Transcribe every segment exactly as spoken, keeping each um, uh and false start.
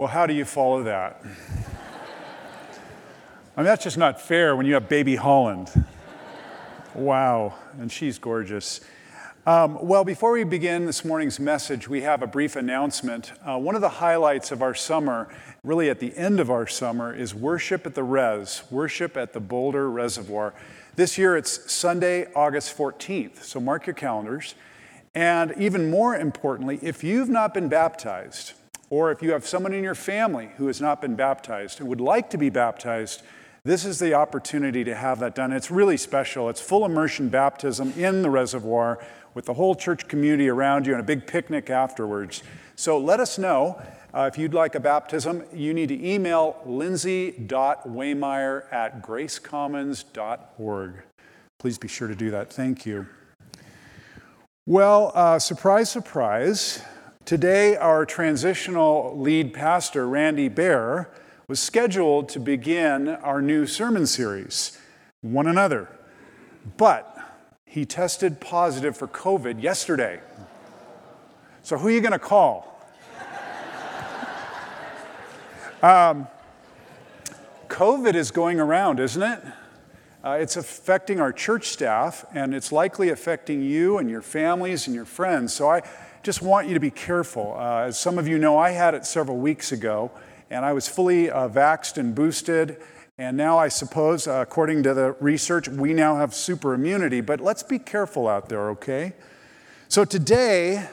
Well, how do you follow that? I mean, that's just not fair when you have Baby Holland. Wow, and she's gorgeous. Um, well, before we begin this morning's message, we have a brief announcement. Uh, one of the highlights of our summer, really at the end of our summer, is worship at the Res, worship at the Boulder Reservoir. This year, it's Sunday, August fourteenth, so mark your calendars. And even more importantly, if you've not been baptized, or if you have someone in your family who has not been baptized and would like to be baptized, this is the opportunity to have that done. It's really special. It's full immersion baptism in the reservoir with the whole church community around you and a big picnic afterwards. So let us know uh, if you'd like a baptism. You need to email lindsay.waymeyer at gracecommons.org. Please be sure to do that. Thank you. Well, uh, surprise, surprise. Today, our transitional lead pastor, Randy Bear, was scheduled to begin our new sermon series, One Another. But he tested positive for COVID yesterday. So who are you going to call? um, COVID is going around, isn't it? Uh, it's affecting our church staff, and it's likely affecting you and your families and your friends. So I just want you to be careful. Uh, as some of you know, I had it several weeks ago. And I was fully uh, vaxxed and boosted. And now I suppose, uh, according to the research, we now have super immunity. But let's be careful out there, okay? So today,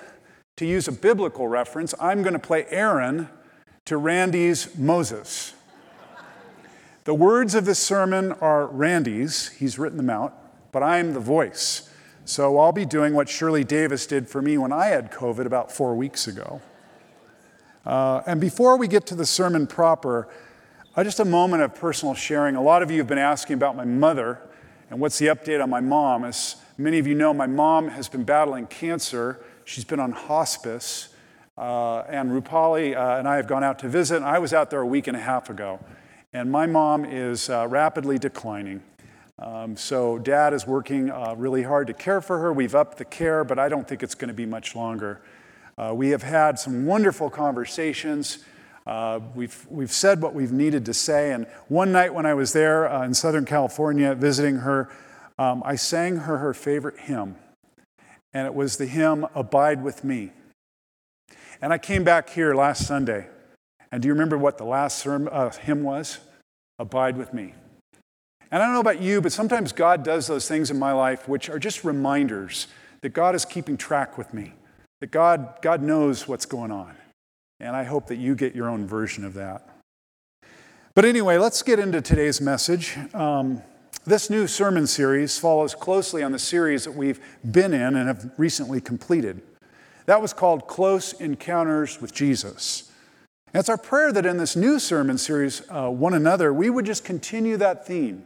to use a biblical reference, I'm going to play Aaron to Randy's Moses. The words of this sermon are Randy's. He's written them out. But I'm the voice. So I'll be doing what Shirley Davis did for me when I had COVID about four weeks ago. Uh, and before we get to the sermon proper, uh, just a moment of personal sharing. A lot of you have been asking about my mother and what's the update on my mom. As many of you know, my mom has been battling cancer. She's been on hospice. Uh, and Rupali uh, and I have gone out to visit. And I was out there a week and a half ago. And my mom is uh, rapidly declining. Um, so Dad is working uh, really hard to care for her. We've upped the care, but I don't think it's going to be much longer. Uh, we have had some wonderful conversations. Uh, we've we've said what we've needed to say. And one night when I was there uh, in Southern California visiting her, um, I sang her her favorite hymn. And it was the hymn, Abide With Me. And I came back here last Sunday. And do you remember what the last sermon, uh, hymn was? Abide With Me. And I don't know about you, but sometimes God does those things in my life which are just reminders that God is keeping track with me. That God, God knows what's going on. And I hope that you get your own version of that. But anyway, let's get into today's message. Um, this new sermon series follows closely on the series that we've been in and have recently completed. That was called Close Encounters with Jesus. And it's our prayer that in this new sermon series, uh, One Another, we would just continue that theme,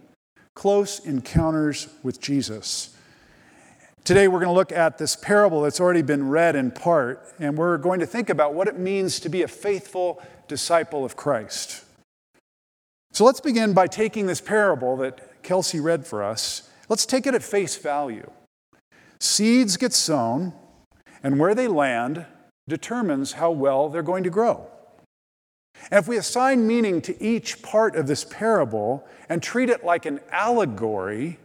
Close Encounters with Jesus. Today we're going to look at this parable that's already been read in part, and we're going to think about what it means to be a faithful disciple of Christ. So let's begin by taking this parable that Kelsey read for us. Let's take it at face value. Seeds get sown, and where they land determines how well they're going to grow. And if we assign meaning to each part of this parable and treat it like an allegory,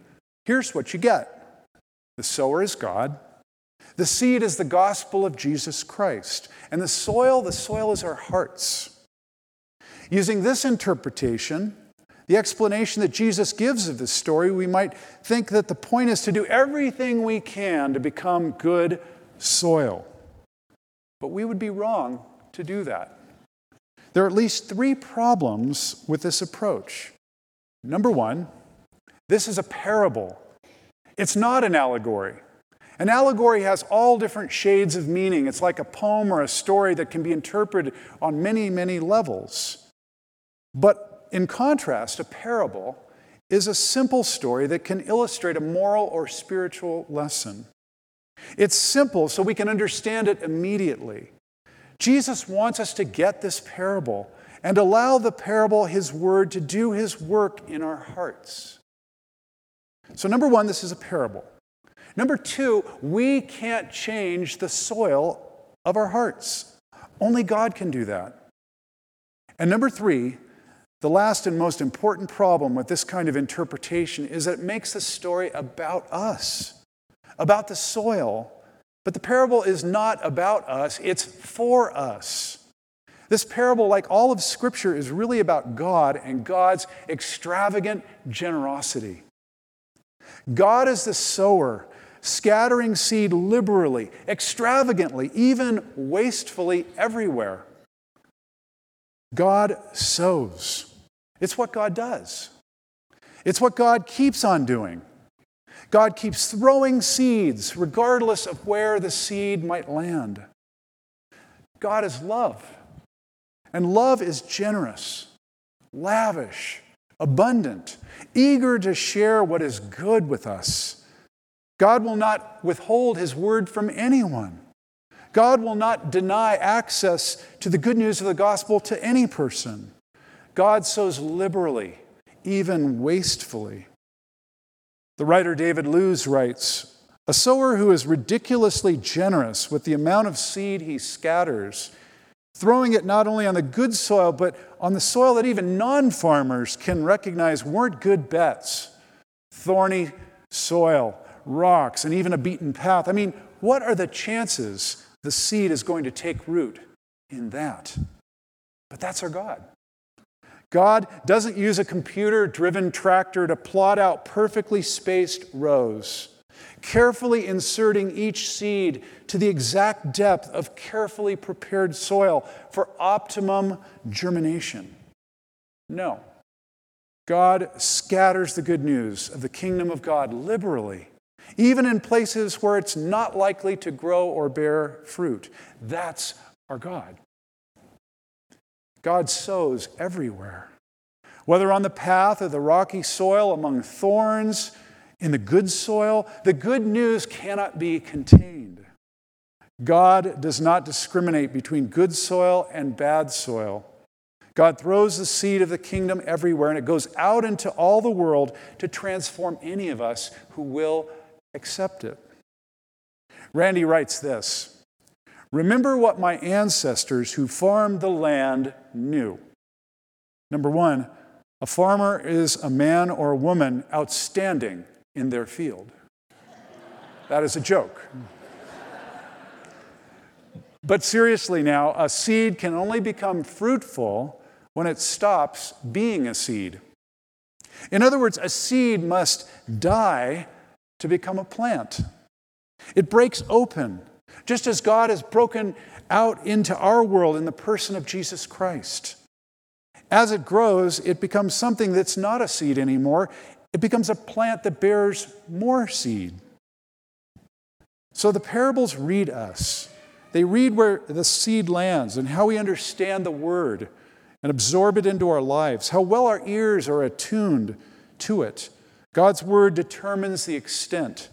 here's what you get. The sower is God. The seed is the gospel of Jesus Christ. And the soil, the soil is our hearts. Using this interpretation, the explanation that Jesus gives of this story, we might think that the point is to do everything we can to become good soil. But we would be wrong to do that. There are at least three problems with this approach. Number one, this is a parable. It's not an allegory. An allegory has all different shades of meaning. It's like a poem or a story that can be interpreted on many, many levels. But in contrast, a parable is a simple story that can illustrate a moral or spiritual lesson. It's simple so we can understand it immediately. Jesus wants us to get this parable and allow the parable, his word, to do his work in our hearts. So number one, this is a parable. Number two, we can't change the soil of our hearts. Only God can do that. And number three, the last and most important problem with this kind of interpretation is that it makes the story about us, about the soil. But the parable is not about us, it's for us. This parable, like all of Scripture, is really about God and God's extravagant generosity. God is the sower, scattering seed liberally, extravagantly, even wastefully everywhere. God sows. It's what God does. It's what God keeps on doing. God keeps throwing seeds, regardless of where the seed might land. God is love. And love is generous, lavish, abundant, eager to share what is good with us. God will not withhold his word from anyone. God will not deny access to the good news of the gospel to any person. God sows liberally, even wastefully. The writer David Lewes writes, "A sower who is ridiculously generous with the amount of seed he scatters, throwing it not only on the good soil, but on the soil that even non-farmers can recognize weren't good bets. Thorny soil, rocks, and even a beaten path. I mean, what are the chances the seed is going to take root in that?" But that's our God. God doesn't use a computer-driven tractor to plot out perfectly spaced rows, carefully inserting each seed to the exact depth of carefully prepared soil for optimum germination. No. God scatters the good news of the kingdom of God liberally, even in places where it's not likely to grow or bear fruit. That's our God. God sows everywhere, whether on the path or the rocky soil, among thorns, in the good soil. The good news cannot be contained. God does not discriminate between good soil and bad soil. God throws the seed of the kingdom everywhere, and it goes out into all the world to transform any of us who will accept it. Randy writes this, "Remember what my ancestors who farmed the land knew. Number one, a farmer is a man or a woman outstanding in their field." That is a joke. But seriously now, a seed can only become fruitful when it stops being a seed. In other words, a seed must die to become a plant. It breaks open, just as God has broken out into our world in the person of Jesus Christ. As it grows, it becomes something that's not a seed anymore. It becomes a plant that bears more seed. So the parables read us. They read where the seed lands and how we understand the word and absorb it into our lives, how well our ears are attuned to it. God's word determines the extent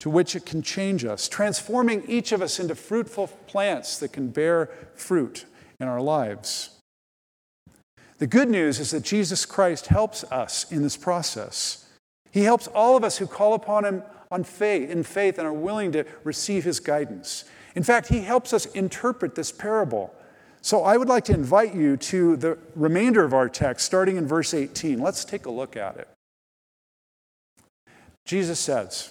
to which it can change us, transforming each of us into fruitful plants that can bear fruit in our lives. The good news is that Jesus Christ helps us in this process. He helps all of us who call upon him on faith, in faith and are willing to receive his guidance. In fact, he helps us interpret this parable. So I would like to invite you to the remainder of our text, starting in verse eighteen. Let's take a look at it. Jesus says,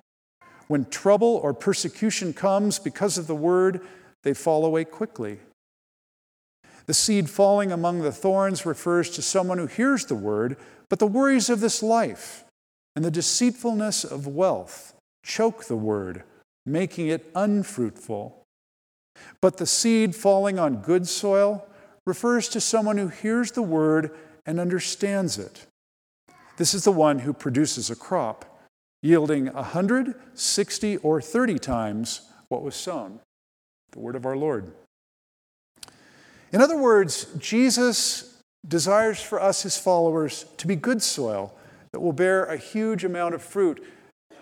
When trouble or persecution comes because of the word, they fall away quickly. The seed falling among the thorns refers to someone who hears the word, but the worries of this life and the deceitfulness of wealth choke the word, making it unfruitful. But the seed falling on good soil refers to someone who hears the word and understands it. This is the one who produces a crop, yielding a hundred, sixty, or thirty times what was sown." The word of our Lord. In other words, Jesus desires for us, his followers, to be good soil that will bear a huge amount of fruit,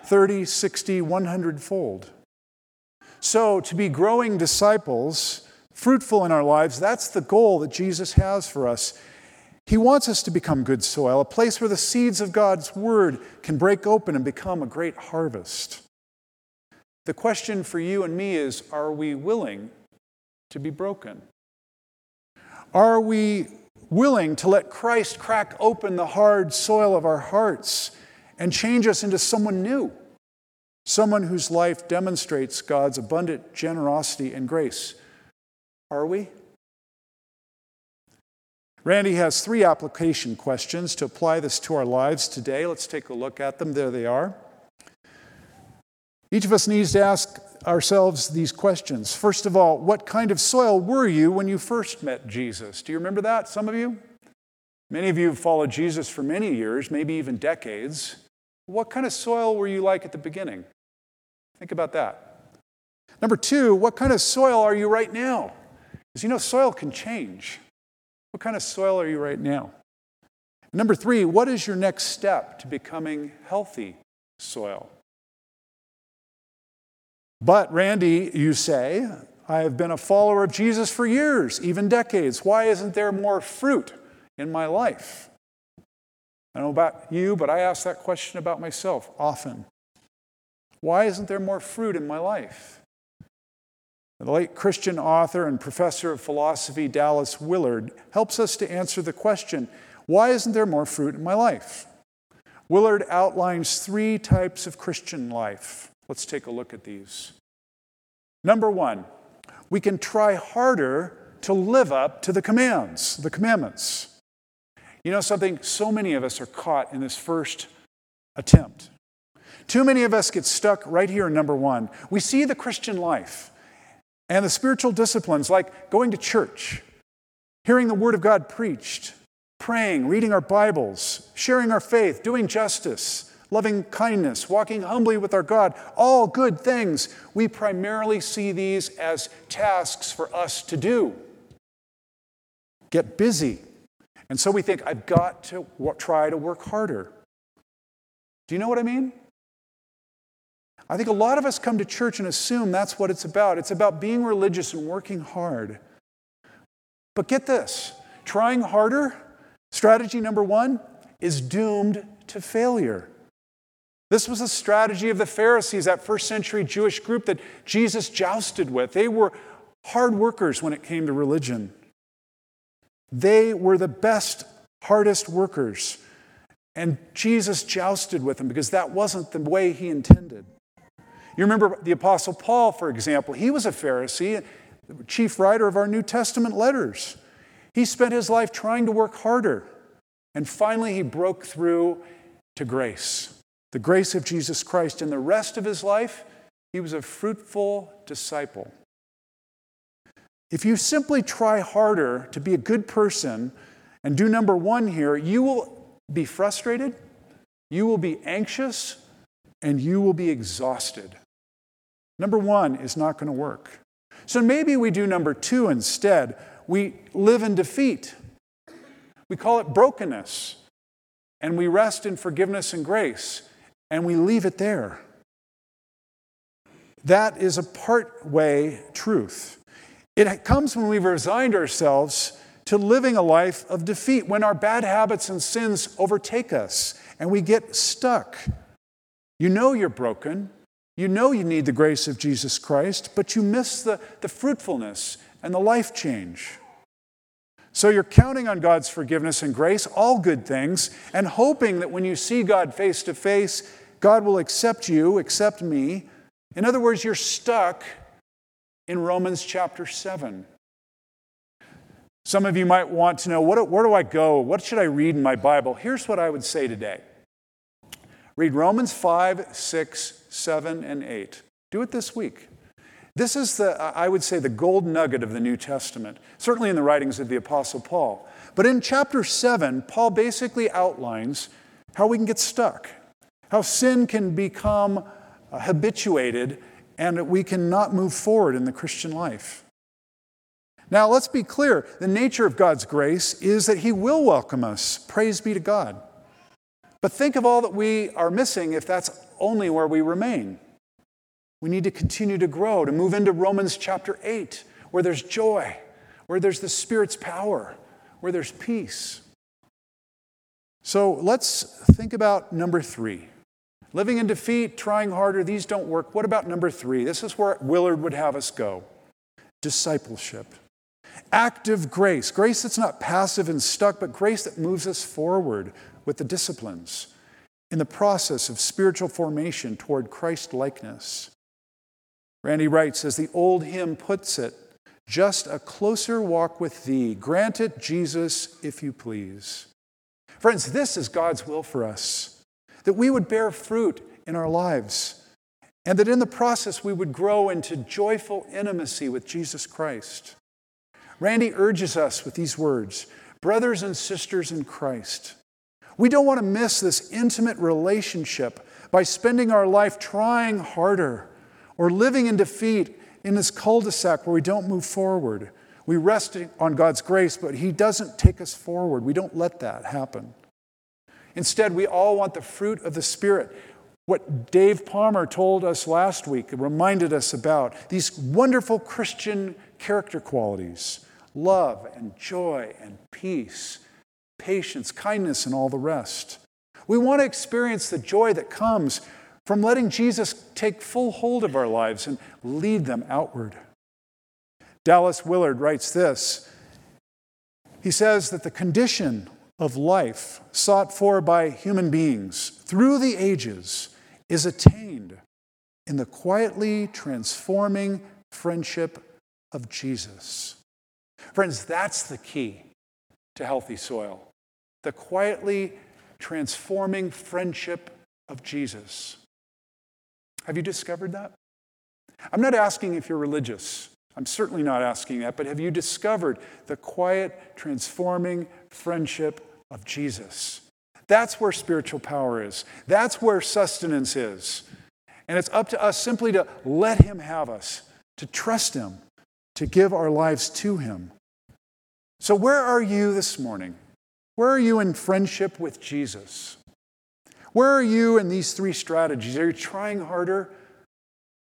thirty, sixty, one hundred fold. So to be growing disciples, fruitful in our lives, that's the goal that Jesus has for us. He wants us to become good soil, a place where the seeds of God's word can break open and become a great harvest. The question for you and me is, are we willing to be broken? Are we willing to let Christ crack open the hard soil of our hearts and change us into someone new? Someone whose life demonstrates God's abundant generosity and grace. Are we? Randy has three application questions to apply this to our lives today. Let's take a look at them. There they are. Each of us needs to ask ourselves these questions. First of all, what kind of soil were you when you first met Jesus? Do you remember that, some of you? Many of you have followed Jesus for many years, maybe even decades. What kind of soil were you like at the beginning? Think about that. Number two, what kind of soil are you right now? Because you know, soil can change. What kind of soil are you right now? Number three, what is your next step to becoming healthy soil? But Randy, you say, I have been a follower of Jesus for years, even decades. Why isn't there more fruit in my life? I don't know about you, but I ask that question about myself often. Why isn't there more fruit in my life? The late Christian author and professor of philosophy, Dallas Willard, helps us to answer the question, why isn't there more fruit in my life? Willard outlines three types of Christian life. Let's take a look at these. Number one, we can try harder to live up to the commands, the commandments. You know something? So many of us are caught in this first attempt. Too many of us get stuck right here in number one. We see the Christian life and the spiritual disciplines like going to church, hearing the Word of God preached, praying, reading our Bibles, sharing our faith, doing justice, loving kindness, walking humbly with our God, all good things. We primarily see these as tasks for us to do. Get busy. And so we think, I've got to try to work harder. Do you know what I mean? I think a lot of us come to church and assume that's what it's about. It's about being religious and working hard. But get this, trying harder, strategy number one, is doomed to failure. This was a strategy of the Pharisees, that first century Jewish group that Jesus jousted with. They were hard workers when it came to religion. They were the best, hardest workers. And Jesus jousted with them because that wasn't the way he intended. You remember the Apostle Paul, for example. He was a Pharisee, chief writer of our New Testament letters. He spent his life trying to work harder. And finally, he broke through to grace, the grace of Jesus Christ. And the rest of his life, he was a fruitful disciple. If you simply try harder to be a good person and do number one here, you will be frustrated, you will be anxious, and you will be exhausted. Number one is not going to work. So maybe we do number two instead. We live in defeat. We call it brokenness. And we rest in forgiveness and grace. And we leave it there. That is a part-way truth. It comes when we've resigned ourselves to living a life of defeat, when our bad habits and sins overtake us and we get stuck. You know you're broken. You know you need the grace of Jesus Christ, but you miss the, the fruitfulness and the life change. So you're counting on God's forgiveness and grace, all good things, and hoping that when you see God face to face, God will accept you, accept me. In other words, you're stuck in Romans chapter seven. Some of you might want to know, what, where do I go? What should I read in my Bible? Here's what I would say today. Read Romans five, six, seven, and eight. Do it this week. This is, the I would say, the gold nugget of the New Testament, certainly in the writings of the Apostle Paul. But in chapter seven, Paul basically outlines how we can get stuck, how sin can become habituated, and that we cannot move forward in the Christian life. Now, let's be clear. The nature of God's grace is that he will welcome us. Praise be to God. But think of all that we are missing if that's only where we remain. We need to continue to grow, to move into Romans chapter eight, where there's joy, where there's the Spirit's power, where there's peace. So let's think about number three. Living in defeat, trying harder, these don't work. What about number three? This is where Willard would have us go. Discipleship. Active grace. Grace that's not passive and stuck, but grace that moves us forward with the disciplines in the process of spiritual formation toward Christ-likeness. Randy writes, as the old hymn puts it, just a closer walk with thee. Grant it, Jesus, if you please. Friends, this is God's will for us, that we would bear fruit in our lives, and that in the process we would grow into joyful intimacy with Jesus Christ. Randy urges us with these words, brothers and sisters in Christ, we don't want to miss this intimate relationship by spending our life trying harder or living in defeat in this cul-de-sac where we don't move forward. We rest on God's grace, but he doesn't take us forward. We don't let that happen. Instead, we all want the fruit of the Spirit. What Dave Palmer told us last week reminded us about these wonderful Christian character qualities, love and joy and peace, patience, kindness, and all the rest. We want to experience the joy that comes from letting Jesus take full hold of our lives and lead them outward. Dallas Willard writes this. He says that the condition of life sought for by human beings through the ages is attained in the quietly transforming friendship of Jesus. Friends, that's the key to healthy soil. The quietly transforming friendship of Jesus. Have you discovered that? I'm not asking if you're religious. I'm certainly not asking that, but have you discovered the quiet, transforming friendship of Jesus? That's where spiritual power is. That's where sustenance is. And it's up to us simply to let him have us, to trust him, to give our lives to him. So where are you this morning? Where are you in friendship with Jesus? Where are you in these three strategies? Are you trying harder?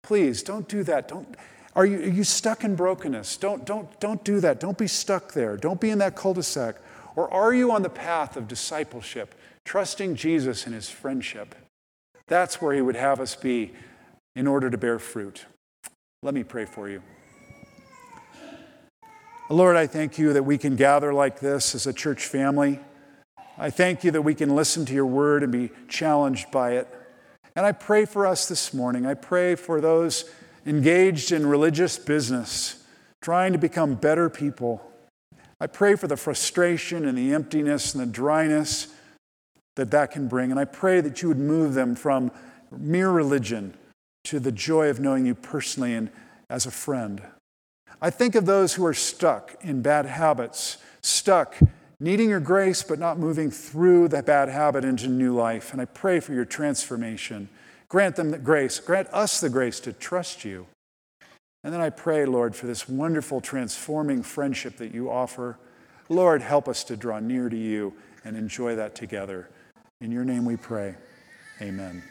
Please, don't do that. Don't. Are you, are you stuck in brokenness? Don't, don't, don't do that. Don't be stuck there. Don't be in that cul-de-sac. Or are you on the path of discipleship, trusting Jesus in his friendship? That's where he would have us be in order to bear fruit. Let me pray for you. Lord, I thank you that we can gather like this as a church family. I thank you that we can listen to your word and be challenged by it. And I pray for us this morning. I pray for those engaged in religious business, trying to become better people. I pray for the frustration and the emptiness and the dryness that that can bring. And I pray that you would move them from mere religion to the joy of knowing you personally and as a friend. I think of those who are stuck in bad habits, stuck, needing your grace but not moving through that bad habit into new life. And I pray for your transformation. Grant them the grace. Grant us the grace to trust you. And then I pray, Lord, for this wonderful transforming friendship that you offer. Lord, help us to draw near to you and enjoy that together. In your name we pray. Amen.